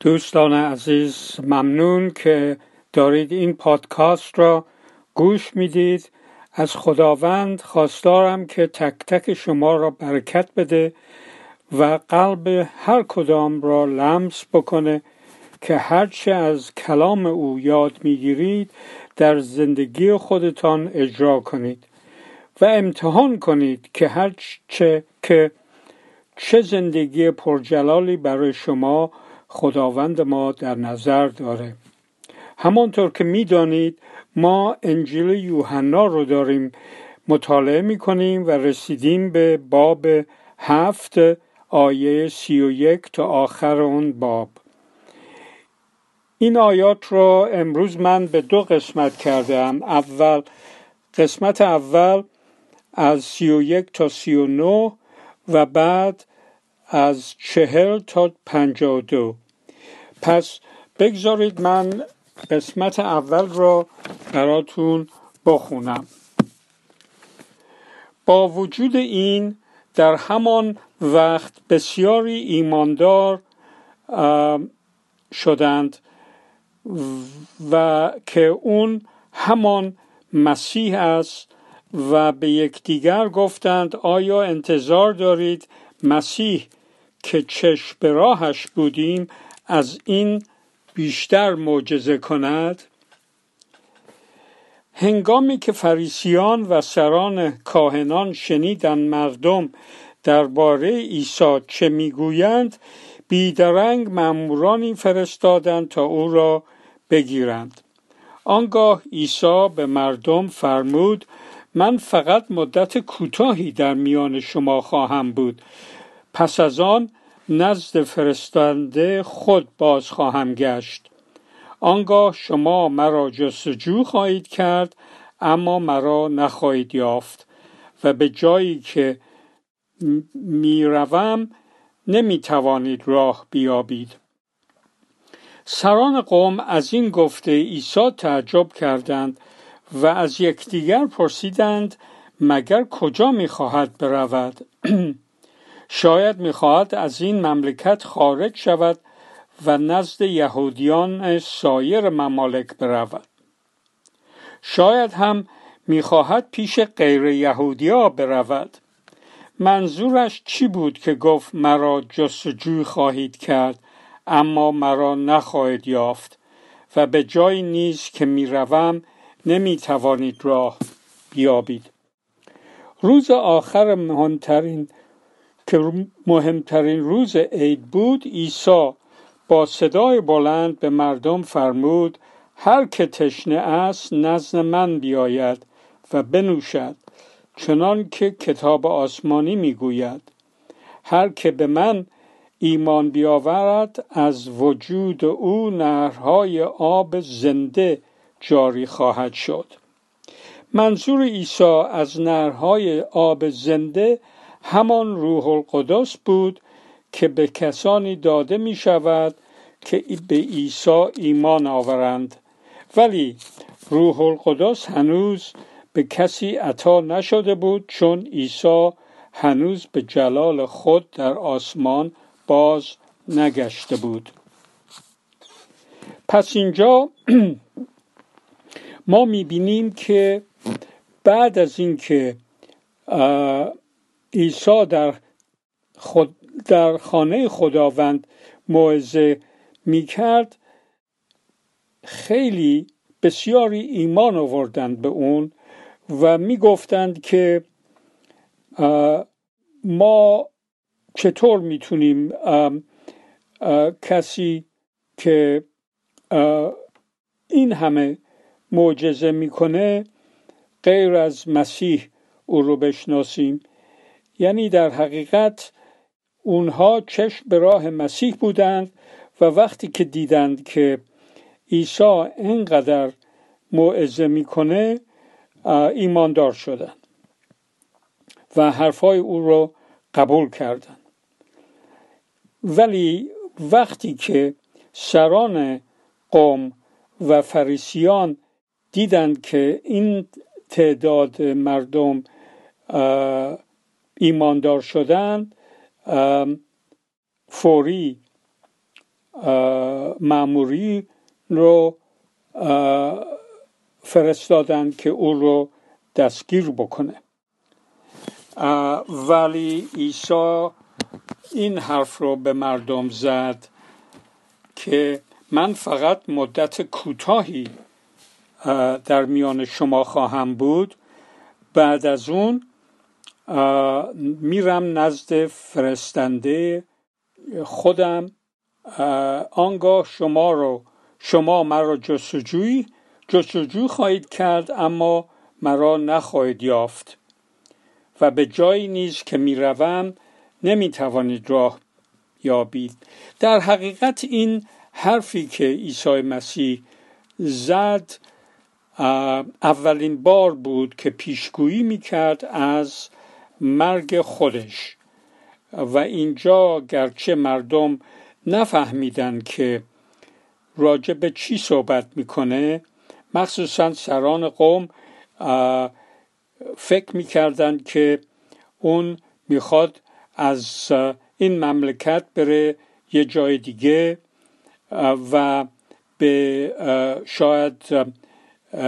دوستان عزیز، ممنون که دارید این پادکست را گوش میدید. از خداوند خواستارم که تک تک شما را برکت بده و قلب هر کدام را لمس بکنه که هرچه از کلام او یاد میگیرید در زندگی خودتان اجرا کنید و امتحان کنید که هرچه که چه زندگی پرجلالی برای شما خداوند ما در نظر داره. همانطور که میدانید ما انجیل یوحنا رو داریم مطالعه میکنیم و رسیدیم به باب 7 آیه 31 تا آخر اون باب. این آیات رو امروز من به دو قسمت کردم. قسمت اول از 31 تا 39 و بعد از 40 تا 52. پس بگذارید من قسمت اول را براتون بخونم. با وجود این در همان وقت بسیاری ایماندار شدند و که اون همان مسیح است و به یکدیگر گفتند آیا انتظار دارید مسیح که چشم به راهش بودیم از این بیشتر معجزه کند؟ هنگامی که فریسیان و سران کاهنان شنیدند مردم درباره عیسی چه میگویند، بیدرنگ مامورانی فرستادند تا او را بگیرند. آنگاه عیسی به مردم فرمود من فقط مدت کوتاهی در میان شما خواهم بود، پس از آن نزد فرستنده خود باز خواهم گشت. آنگاه شما مرا جستجو خواهید کرد اما مرا نخواهید یافت و به جایی که میروم نمی توانید راه بیابید. سران قوم از این گفته عیسی تعجب کردند و از یکدیگر پرسیدند مگر کجا میخواهد برود؟ شاید میخواهد از این مملکت خارج شود و نزد یهودیان سایر ممالک برود. شاید هم میخواهد پیش غیر یهودیا برود. منظورش چی بود که گفت مرا جستجو خواهید کرد اما مرا نخواهید یافت و به جایی نیز که میروم نمیتوانید راه بیابید؟ روز آخر مهمترین روز عید بود، عیسی با صدای بلند به مردم فرمود هر که تشنه است نزد من بیاید و بنوشد، چنان که کتاب آسمانی میگوید. هر که به من ایمان بیاورد از وجود او نهرهای آب زنده جاری خواهد شد. منظور عیسی از نهرهای آب زنده همان روح القدس بود که به کسانی داده می شود که به عیسی ایمان آورند، ولی روح القدس هنوز به کسی عطا نشده بود چون عیسی هنوز به جلال خود در آسمان باز نگشته بود. پس اینجا ما می بینیم که بعد از اینکه عیسی در خانه خداوند موعظه میکرد، خیلی بسیاری ایمان آوردند به اون و میگفتند که ما چطور میتونیم کسی که این همه معجزه میکنه غیر از مسیح او رو بشناسیم؟ یعنی در حقیقت اونها چشم به راه مسیح بودند و وقتی که دیدند که عیسی اینقدر موعظه میکنه ایماندار شدند و حرفای او رو قبول کردند. ولی وقتی که سران قوم و فریسیان دیدند که این تعداد مردم ایماندار شدند، فوری مأموری رو فرستادن که او رو دستگیر بکنه. ولی عیسی این حرف رو به مردم زد که من فقط مدت کوتاهی در میان شما خواهم بود، بعد از اون میرم نزد فرستنده خودم، آنگاه شما مرا جستجو خواهید کرد اما مرا نخواهید یافت و به جایی نیز که میروم نمیتوانید راه یابید. در حقیقت این حرفی که عیسی مسیح زد اولین بار بود که پیشگویی میکرد از مرگ خودش، و اینجا گرچه مردم نفهمیدن که راجع به چی صحبت میکنه، مخصوصا سران قوم فکر میکردن که اون میخواد از این مملکت بره یه جای دیگه و به شاید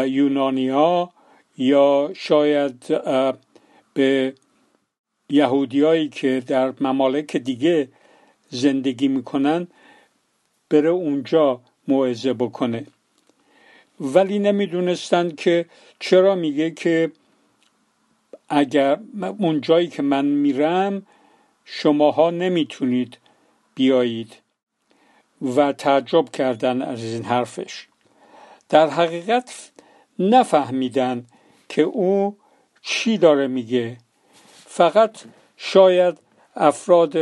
یونانیا یا شاید به یهودیایی که در ممالک دیگه زندگی میکنن بره اونجا موعظه بکنه. ولی نمیدونستن که چرا میگه که اگر اون جایی که من میرم شماها نمیتونید بیایید، و تعجب کردن از این حرفش. در حقیقت نفهمیدن که او چی داره میگه. فقط شاید افراد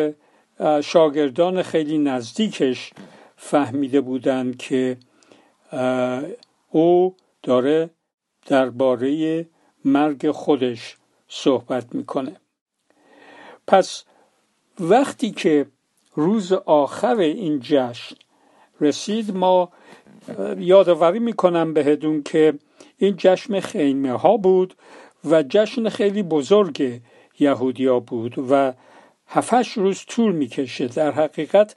شاگردان خیلی نزدیکش فهمیده بودن که او داره درباره مرگ خودش صحبت میکنه. پس وقتی که روز آخر این جشن رسید، ما یادآوری میکنم بهتون که این جشن خیمه ها بود و جشن خیلی بزرگ یهودیا بود و 7-8 روز طول میکشه. در حقیقت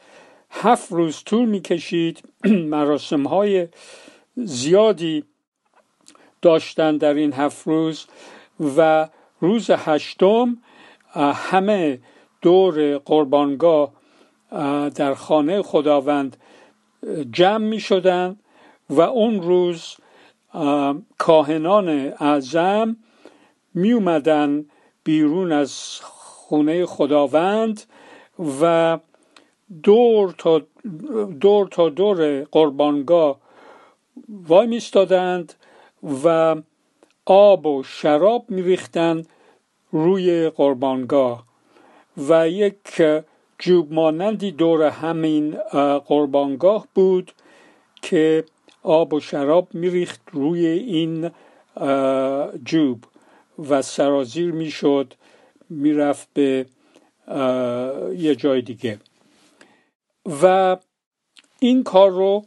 7 روز طول میکشید. مراسم های زیادی داشتن در این 7 روز، و روز 8م همه دور قربانگاه در خانه خداوند جمع می شدن و اون روز کاهنان اعظم می اومدن بیرون از خانه خداوند و دور تا دور قربانگاه وای می ایستادند و آب و شراب می ریختن روی قربانگاه و یک جوب مانندی دور همین قربانگاه بود که آب و شراب می ریخت روی این جوب و سرازیر می شد، می رفت به یه جای دیگه. و این کار رو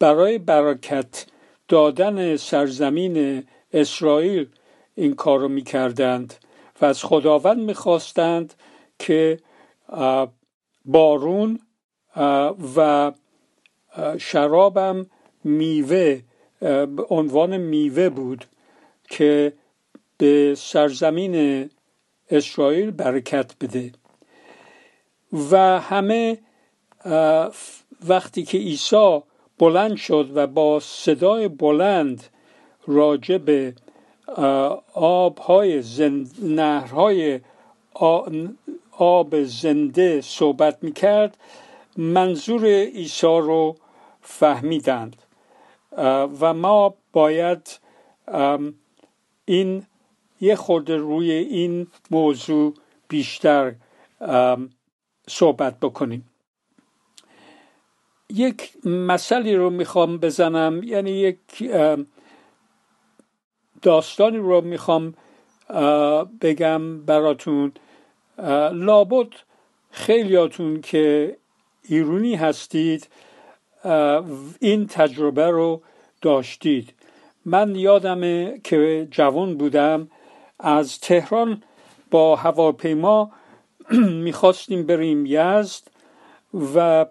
برای برکت دادن سرزمین اسرائیل این کار رو می کردند و از خداوند می خواستند که بارون و شرابم میوه به عنوان میوه بود که به سرزمین اسرائیل برکت بده. و همه وقتی که عیسی بلند شد و با صدای بلند راجع به نهرهای آب زنده صحبت میکرد، منظور عیسی رو فهمیدند و ما باید این یه خورده روی این موضوع بیشتر صحبت بکنیم. یک مثالی رو میخوام بزنم، یعنی یک داستانی رو میخوام بگم براتون. لابد خیلیاتون که ایرانی هستید این تجربه رو داشتید. من یادمه که جوان بودم از تهران با هواپیما میخواستیم بریم یزد و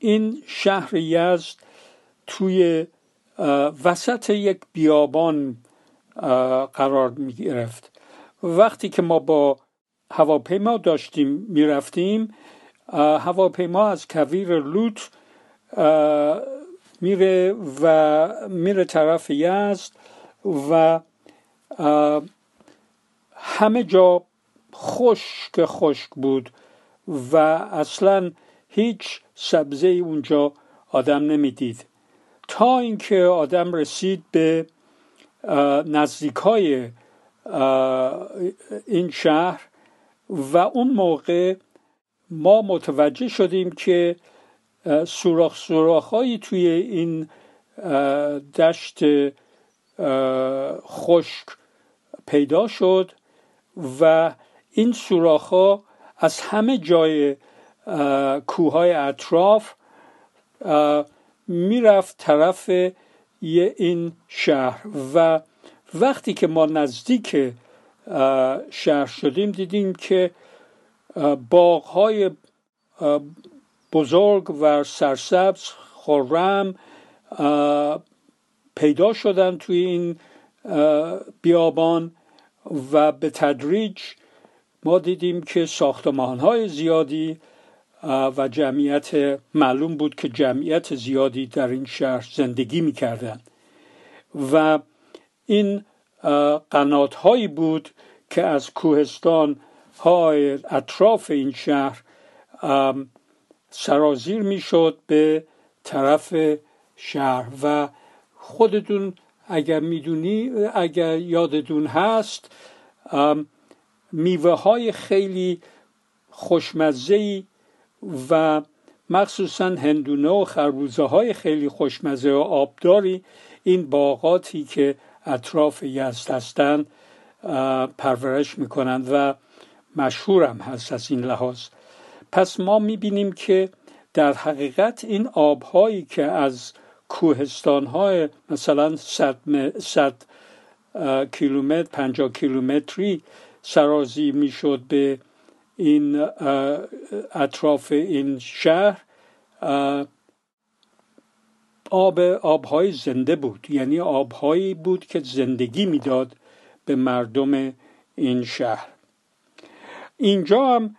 این شهر یزد توی وسط یک بیابان قرار می گرفت. وقتی که ما با هواپیما داشتیم می رفتیم، هواپیما از کویر لوط میره طرف یزد و همه جا خشک خشک بود و اصلا هیچ سبزه اونجا آدم نمیدید، تا اینکه آدم رسید به نزدیکای این شهر و اون موقع ما متوجه شدیم که سوراخ‌هایی توی این دشت خشک پیدا شد و این سوراخ‌ها از همه جای کوههای اطراف میرفت طرف این شهر. و وقتی که ما نزدیک شهر شدیم دیدیم که باغ‌های بزرگ و سرسبز خرم پیدا شدن توی این بیابان و به تدریج ما دیدیم که ساختمان‌های زیادی و جمعیت، معلوم بود که جمعیت زیادی در این شهر زندگی می‌کردند و این قنات‌هایی بود که از کوهستان‌های اطراف این شهر سرازیر میشد به طرف شهر. و خودتون اگر میدونی، اگر یادتون هست، میوه های خیلی خوشمزه‌ای و مخصوصا هندونه و خربوزه های خیلی خوشمزه و آبداری این باغاتی که اطراف یزد هستند پرورش میکنند و مشهورم هست از این لحاظ. پس ما میبینیم که در حقیقت این آبهایی که از کوهستانهای مثلا 100 کیلومتر 50 کیلومتری سرازی میشد به این اطراف این شهر، آبهای زنده بود، یعنی آبهایی بود که زندگی میداد به مردم این شهر. اینجا هم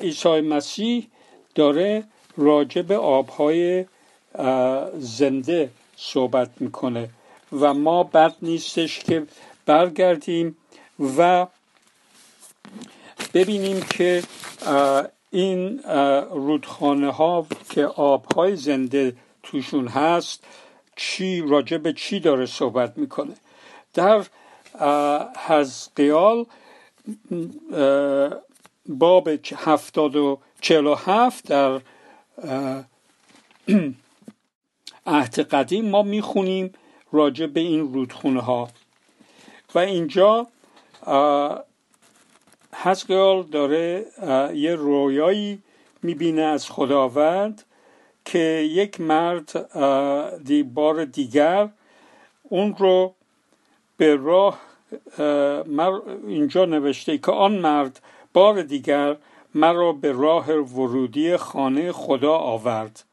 عیسی مسیح داره راجع به آبهای زنده صحبت میکنه و ما بد نیستش که برگردیم و ببینیم که این رودخانه ها که آبهای زنده توشون هست راجع به چی داره صحبت میکنه. در حزقیال باب 47 در عهد قدیم ما میخونیم راجع به این رودخونه ها و اینجا حزقیال داره یه رویایی میبینه از خداوند که یک مرد بار دیگر اون رو به راه، اینجا نوشته که آن مرد بار دیگر مرا به راه ورودی خانه خدا آورد.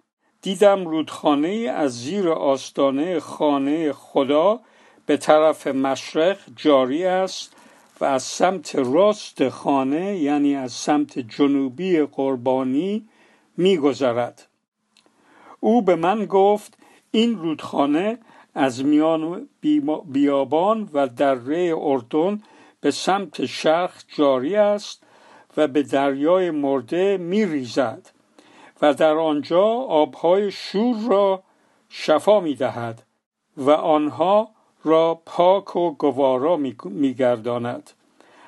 دیدم رودخانه‌ای از زیر آستانه خانه خدا به طرف مشرق جاری است و از سمت راست خانه، یعنی از سمت جنوبی قربانی، می‌گذرد. او به من گفت این رودخانه از میان بیابان و دره اردن به سمت شرق جاری است و به دریای مرده می‌ریزد و در آنجا آبهای شور را شفا می‌دهد و آنها را پاک و گوارا می‌گرداند.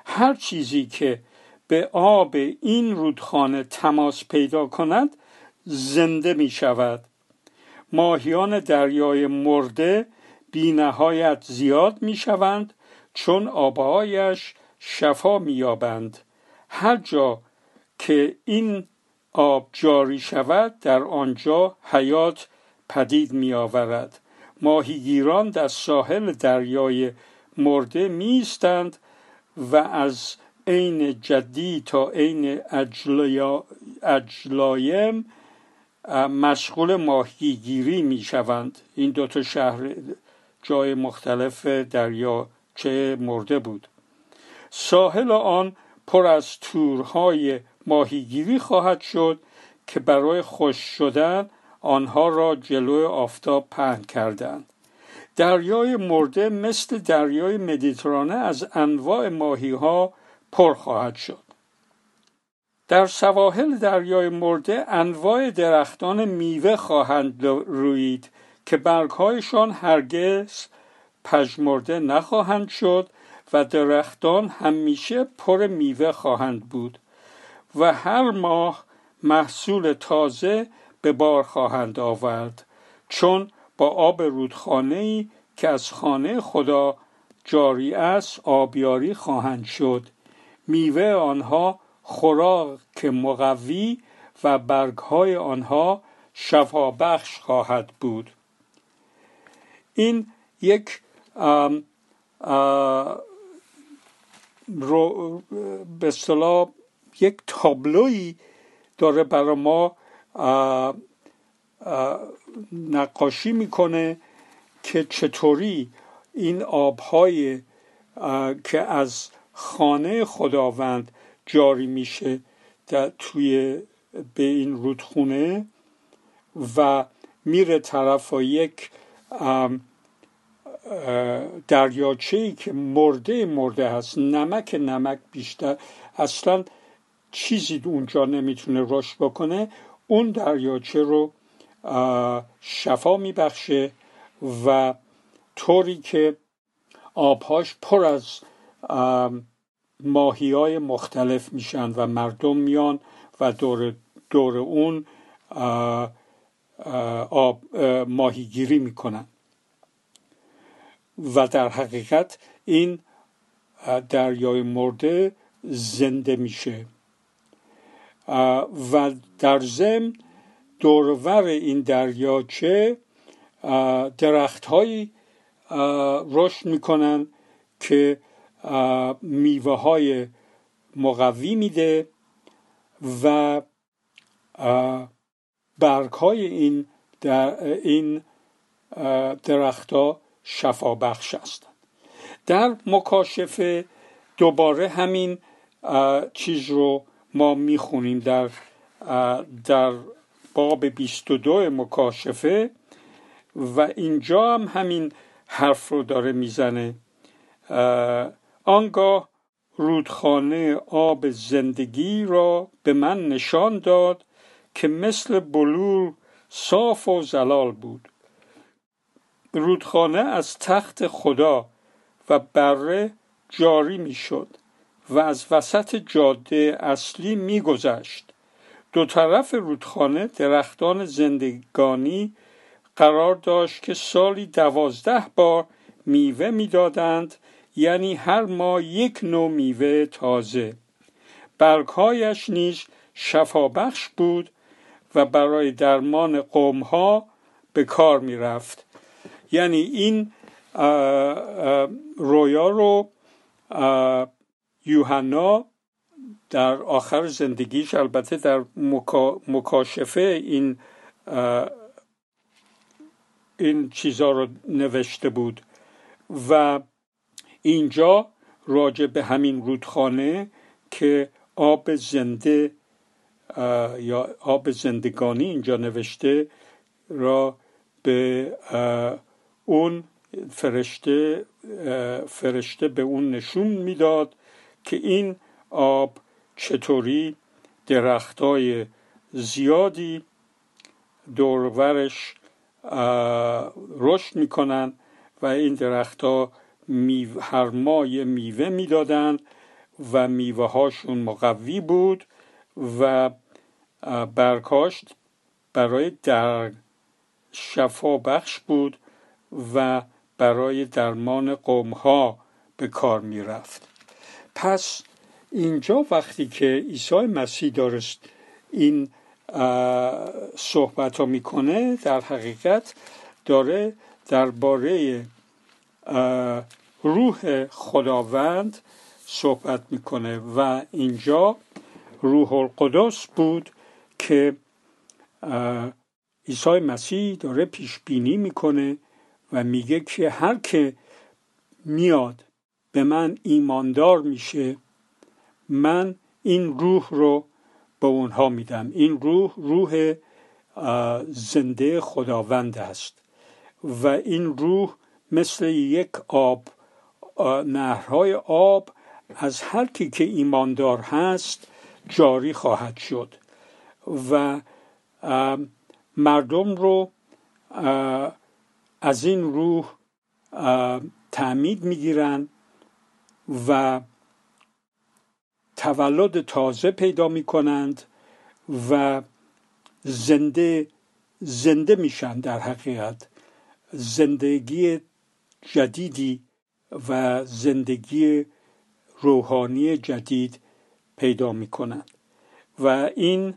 هر چیزی که به آب این رودخانه تماس پیدا کند زنده می‌شود. ماهیان دریای مرده بی‌نهایت زیاد می‌شوند چون آبهایش شفا می‌یابند. هر جا که این آب جاری شود در آنجا حیات پدید می آورد. ماهیگیران در ساحل دریای مرده می ایستند و از عین جدی تا عین اجلایم مشغول ماهیگیری می شوند. این دوتا شهر جای مختلف دریاچه مرده بود. ساحل آن پر از تورهای ماهیگیری خواهد شد که برای خوش شدن آنها را جلوی آفتاب پهن کردند. دریای مرده مثل دریای مدیترانه از انواع ماهی‌ها پر خواهد شد. در سواحل دریای مرده انواع درختان میوه خواهند رویید که برگ‌هایشان هرگز پژمرده نخواهند شد و درختان همیشه پر میوه خواهند بود و هر ماه محصول تازه به بار خواهند آورد، چون با آب رودخانه‌ای که از خانه خدا جاری است آبیاری خواهند شد. میوه آنها خوراک مقوی و برگ‌های آنها شفابخش خواهد بود. این یک به اصطلاح یک تابلویی داره برای ما نقاشی میکنه که چطوری این آبهای که از خانه خداوند جاری میشه در توی به این رودخونه و میره طرف یک دریاچه‌ای که مرده هست، نمک بیشتر اصلا چیزی اونجا نمیتونه رشد بکنه، اون دریاچه رو شفا میبخشه و طوری که آبهاش پر از ماهی‌های مختلف میشن و مردم میان و دور اون ماهیگیری میکنن و در حقیقت این دریای مرده زنده میشه و در ضمن دورور این دریاچه درخت‌هایی رشد میکنن که میوه های مقوی میده و برگ های این درخت‌ها شفابخش هستند. در مکاشفه دوباره همین چیز رو ما میخونیم. در باب 22 مکاشفه و اینجا هم همین حرف رو داره میزنه. آنگاه رودخانه آب زندگی را به من نشان داد که مثل بلور صاف و زلال بود. رودخانه از تخت خدا و بره جاری میشد و از وسط جاده اصلی میگذشت. دو طرف رودخانه درختان زندگانی قرار داشت که سالی 12 بار میوه میدادند، یعنی هر ماه یک نوع میوه تازه. برگهایش نیز شفابخش بود و برای درمان قومها به کار می رفت. یعنی این رویا رو یوحنا در آخر زندگیش، البته در مکاشفه این چیزا رو نوشته بود و اینجا راجع به همین رودخانه که آب زنده یا آب زندگانی اینجا نوشته را به اون فرشته به اون نشون میداد که این آب چطوری درختای زیادی دورورش رشد میکنن و این درختها هر ماه میوه میدادن و میوه هاشون مقوی بود و برگاش برای شفا بخش بود و برای درمان قوم ها به کار میرفت. پس اینجا وقتی که عیسی مسیح دارست این صحبت ها میکنه، در حقیقت داره درباره روح خداوند صحبت میکنه و اینجا روح القدس بود که عیسی مسیح داره پیش بینی میکنه و میگه که هر که میاد به من ایماندار میشه، من این روح رو به اونها میدم. این روح، روح زنده خداوند است و این روح مثل یک آب، نهرهای آب از هر کی که ایماندار هست جاری خواهد شد و مردم رو از این روح تعمید میگیرن و تولد تازه پیدا میکنند و زنده میشن. در حقیقت زندگی جدیدی و زندگی روحانی جدید پیدا میکنند و این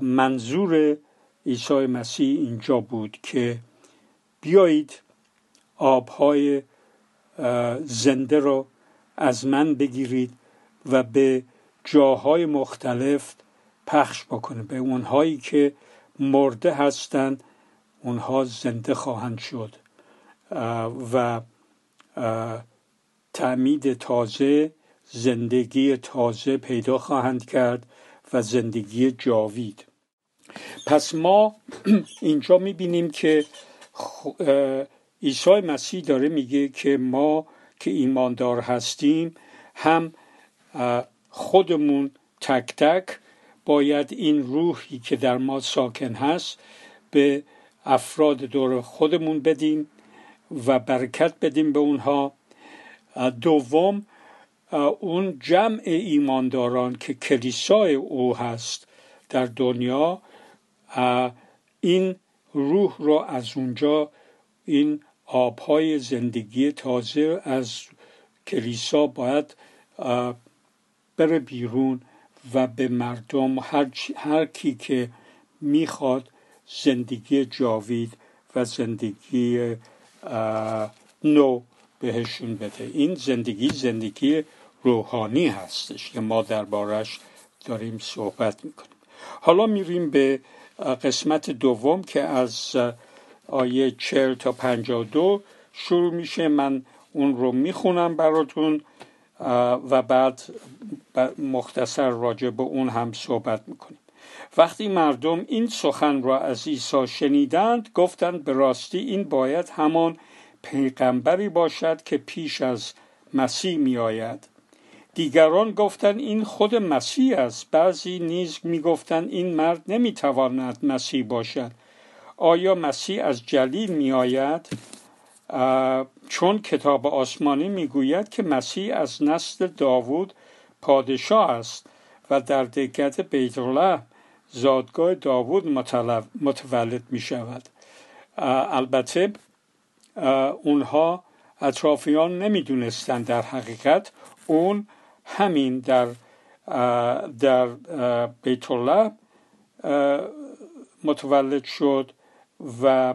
منظور عیسی مسیح اینجا بود که بیایید آبهای زنده رو از من بگیرید و به جاهای مختلف پخش بکنه. به اونهایی که مرده هستند اونها زنده خواهند شد و تعمید تازه، زندگی تازه پیدا خواهند کرد و زندگی جاوید. پس ما اینجا میبینیم که عیسی مسیح داره میگه که ما که ایماندار هستیم هم خودمون تک تک باید این روحی که در ما ساکن هست به افراد دور خودمون بدیم و برکت بدیم به اونها. دوم، اون جمع ایمانداران که کلیسای او هست در دنیا، این روح رو از اونجا، این آبهای زندگی تازه از کلیسا باید بره بیرون و به مردم، هر کی که میخواد زندگی جاوید و زندگی نو بهشون بده. این زندگی روحانی هستش که ما دربارش داریم صحبت میکنیم. حالا میریم به قسمت دوم که از آیه 40 تا 52 شروع میشه. من اون رو میخونم براتون و بعد مختصر راجع به اون هم صحبت میکنیم. وقتی مردم این سخن را از عیسی شنیدند گفتند به راستی این باید همان پیغمبری باشد که پیش از مسیح می آید. دیگران گفتند این خود مسیح است. بعضی نیز می گفتند این مرد نمی تواند مسیح باشد. آیا مسیح از جلیل می آید؟ چون کتاب آسمانی می گوید که مسیح از نسل داوود پادشاه است و در دکت بیت‌العدل زادگاه داوود متولد می شود. البته اونها اطرافیان نمی دونستن در حقیقت اون همین در بیت‌العدل متولد شد و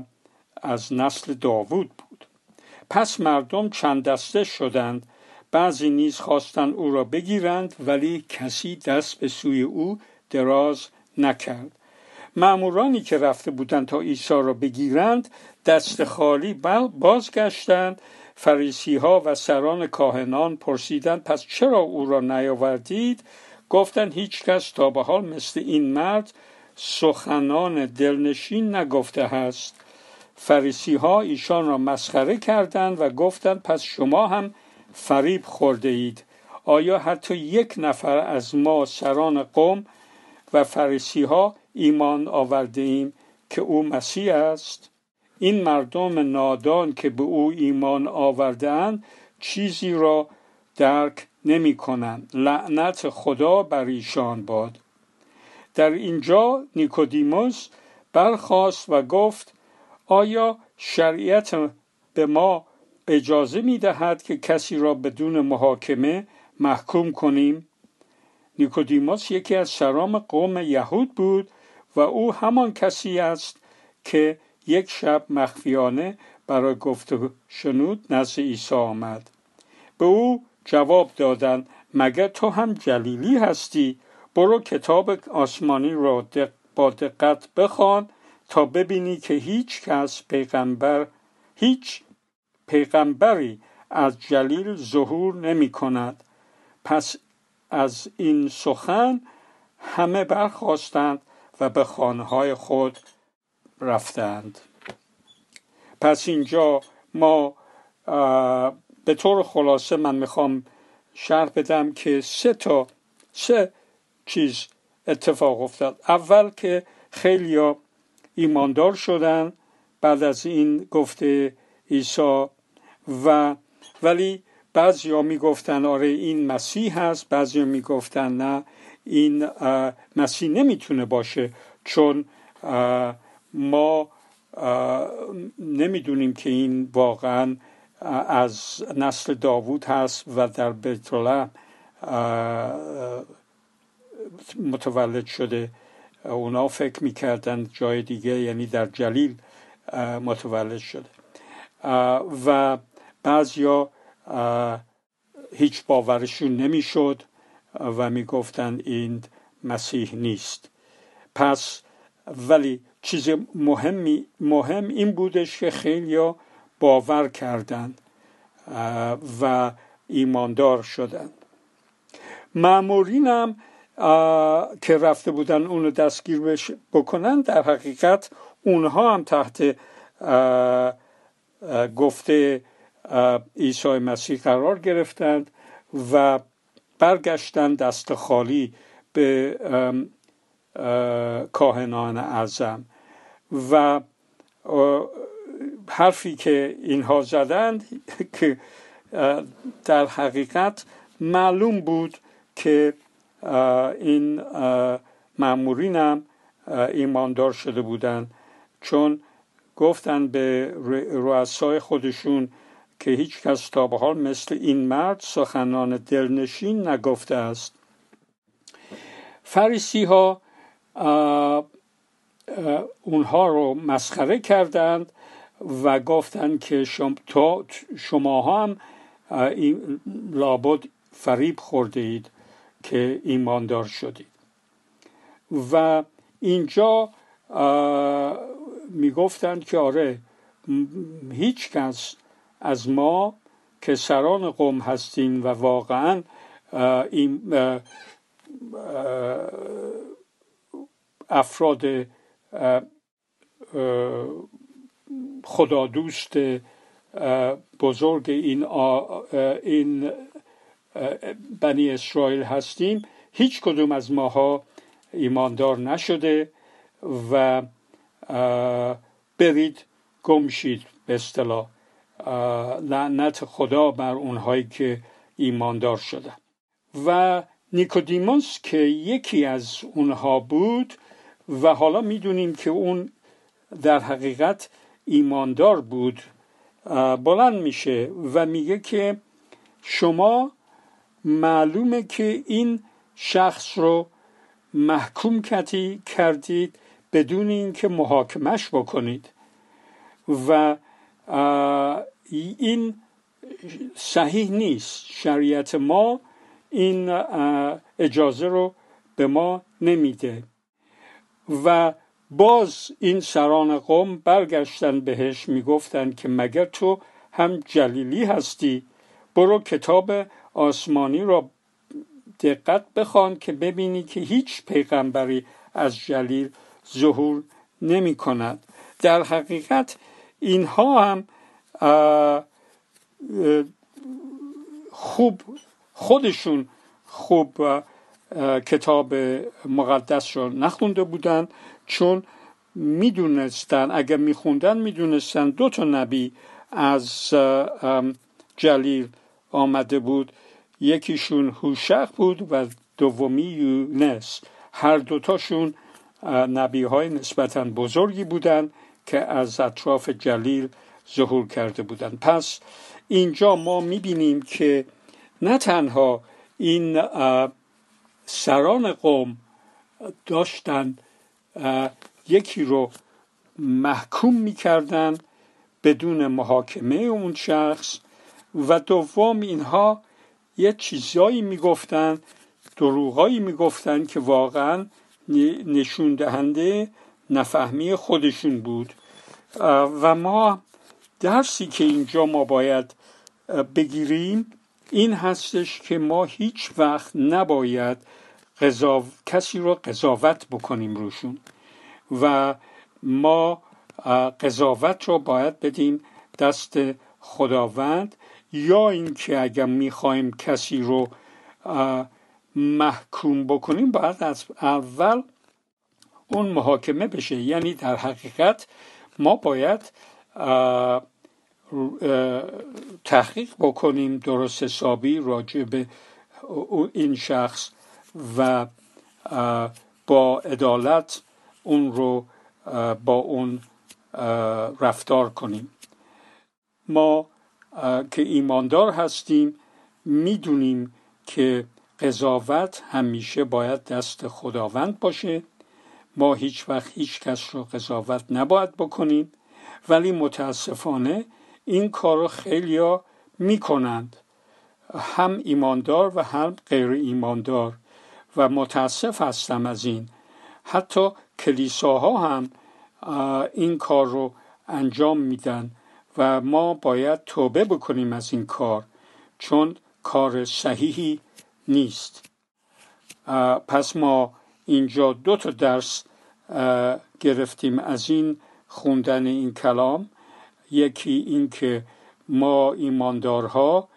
از نسل داوود بود. پس مردم چند دسته شدند. بعضی نیز خواستند او را بگیرند ولی کسی دست به سوی او دراز نکرد. مامورانی که رفته بودند تا عیسی را بگیرند دست خالی بازگشتند. فریسی ها و سران کاهنان پرسیدند پس چرا او را نیاوردید؟ گفتند هیچ کس تا به حال مثل این مرد سخنان دلنشین نگفته است. فریسی ها ایشان را مسخره کردند و گفتند پس شما هم فریب خورده اید. آیا حتی یک نفر از ما سران قوم و فریسی ها ایمان آورده ایم که او مسیح است؟ این مردم نادان که به او ایمان آورده اند چیزی را درک نمی کنند. لعنت خدا بر ایشان باد. در اینجا نیکودیموس برخاست و گفت آیا شریعت به ما اجازه می دهد که کسی را بدون محاکمه محکوم کنیم؟ نیکودیموس یکی از سران قوم یهود بود و او همان کسی است که یک شب مخفیانه برای گفت و شنود نزد عیسی آمد. به او جواب دادند مگر تو هم جلیلی هستی؟ برو کتاب آسمانی را با دقت بخوان تا ببینی که هیچ پیغمبری از جلیل ظهور نمی کند. پس از این سخن همه برخاستند و به خانه‌های خود رفتند. پس اینجا ما به طور خلاصه من میخوام شرح بدم که سه چیز اتفاق افتاد. اول که خیلی ها ایماندار شدن بعد از این گفته عیسی، ولی بعضی ها میگفتن آره این مسیح هست، بعضی ها میگفتن نه این مسیح نمیتونه باشه، چون ما نمیدونیم که این واقعا از نسل داوود هست و در بیت‌العم متولد شده. اونا فکر میکردن جای دیگه، یعنی در جلیل متولد شده، و بعضیا هیچ باورشون نمیشد و میگفتن این مسیح نیست. پس ولی چیز مهم این بودش که خیلیا باور کردند و ایماندار شدند. مامورینم که رفته بودن اونو دستگیر بکنن، در حقیقت اونها هم تحت گفته عیسی مسیح قرار گرفتند و برگشتن دست خالی به کاهنان اعظم. و حرفی که اینها زدند که در حقیقت معلوم بود که این مامورین هم ایماندار شده بودند، چون گفتن به رؤسای خودشون که هیچ کس تا به حال مثل این مرد سخنان دلنشین نگفته است. فریسی ها اونها رو مسخره کردند و گفتند که شما هم لابد فریب خورده اید که ایماندار شدید. و اینجا می گفتند که آره هیچ کس از ما که سران قوم هستیم و واقعا افراد خدا دوست بزرگ این بنی اسرائیل هستیم، هیچ کدوم از ماها ایماندار نشده و برید گم شید، به اصطلاح لعنت خدا بر اونهایی که ایماندار شدن. و نیکودیموس که یکی از اونها بود و حالا میدونیم که اون در حقیقت ایماندار بود، بلند میشه و میگه که شما معلومه که این شخص رو محکوم کردید بدون اینکه محاکمش بکنید، و این صحیح نیست، شریعت ما این اجازه رو به ما نمیده. و باز این سران قوم برگشتن بهش میگفتن که مگر تو هم جلیلی هستی؟ برو کتاب آسمانی را دقت بخوان که ببینی که هیچ پیغمبری از جلیل ظهور نمی کند. در حقیقت اینها هم خودشون کتاب مقدس رو نخونده بودن، چون میدونستن اگر میخوندن میدونستن دو تا نبی از جلیل آمده بود، یکیشون هوشع بود و دومی یونس. هر دوتاشون نبیهای نسبتاً بزرگی بودند که از اطراف جلیل ظهور کرده بودند. پس اینجا ما میبینیم که نه تنها این سران قوم داشتن یکی رو محکوم میکردن بدون محاکمه اون شخص، و دوم اینها یه چیزایی میگفتن، دروغایی میگفتن که واقعاً نشون دهنده نفهمی خودشون بود. و ما درسی که اینجا ما باید بگیریم این هستش که ما هیچ وقت نباید کسی رو قضاوت بکنیم روشون، و ما قضاوت رو باید بدیم دست خداوند، یا اینکه اگر میخوایم کسی رو محکوم بکنیم باید از اول اون محاکمه بشه. یعنی در حقیقت ما باید تحقیق بکنیم درست حسابی راجع به این شخص و با عدالت اون رو با اون رفتار کنیم. ما که ایماندار هستیم میدونیم که قضاوت همیشه باید دست خداوند باشه. ما هیچ وقت هیچ کس رو قضاوت نباید بکنیم، ولی متاسفانه این کار رو خیلیا میکنند، هم ایماندار و هم غیر ایماندار، و متاسف هستم از این. حتی کلیساها هم این کار رو انجام میدن و ما باید توبه بکنیم از این کار، چون کار صحیحی نیست. پس ما اینجا دو تا درس گرفتیم از این خوندن این کلام. یکی این که ما ایماندارها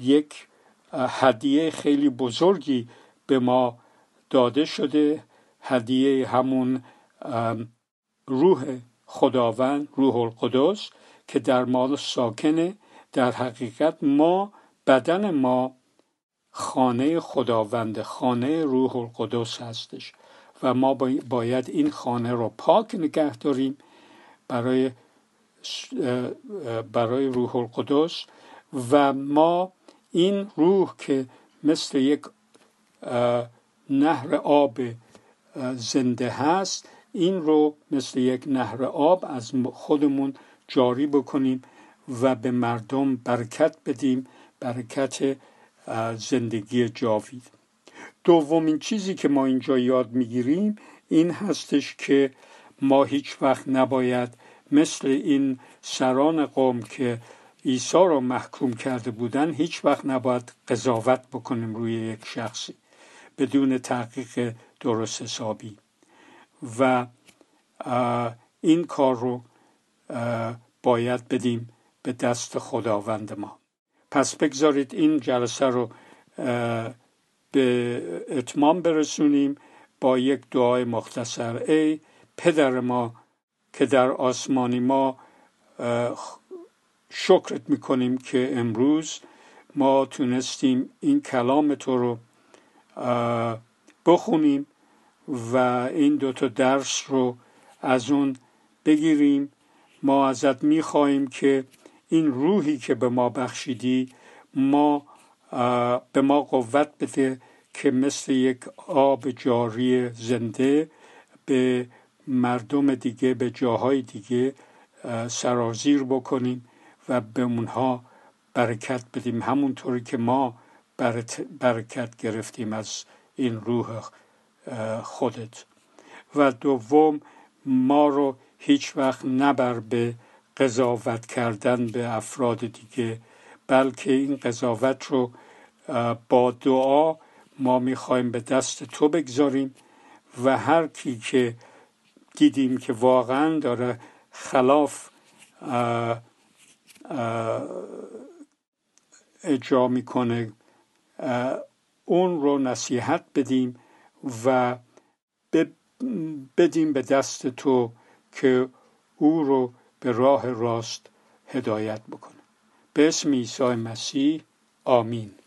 یک هدیه خیلی بزرگی به ما داده شده، هدیه همون روح خداوند، روح القدس که در ما ساکنه. در حقیقت ما، بدن ما خانه خداوند، خانه روح القدس هستش، و ما باید این خانه رو پاک نگه داریم برای روح القدس. و ما این روح که مثل یک نهر آب زنده هست، این رو مثل یک نهر آب از خودمون جاری بکنیم و به مردم برکت بدیم، برکت زندگی جاوید. دومین چیزی که ما اینجا یاد میگیریم این هستش که ما هیچ وقت نباید مثل این سران قوم که عیسی را محکوم کرده بودن، هیچ وقت نباید قضاوت بکنیم روی یک شخصی بدون تحقیق درست حسابی، و این کار رو باید بدیم به دست خداوند ما. پس بگذارید این جلسه رو به اتمام برسونیم با یک دعای مختصر. ای پدر ما که در آسمانی، ما شکرت میکنیم که امروز ما تونستیم این کلام تو رو بخونیم و این دوتا درس رو از اون بگیریم. ما ازت میخواییم که این روحی که به ما بخشیدی، به ما قوت بده که مثل یک آب جاری زنده به مردم دیگه، به جاهای دیگه سرازیر بکنیم و به اونها برکت بدیم، همونطوری که ما برکت گرفتیم از این روح خودت. و دوم، ما رو هیچ وقت نبر به قضاوت کردن به افراد دیگه، بلکه این قضاوت رو با دعا ما میخوایم به دست تو بگذاریم، و هر کی که دیدیم که واقعا داره خلاف اجرا میکنه اون رو نصیحت بدیم و بدیم به دست تو که او رو به راه راست هدایت بکنه. به اسم عیسی مسیح آمین.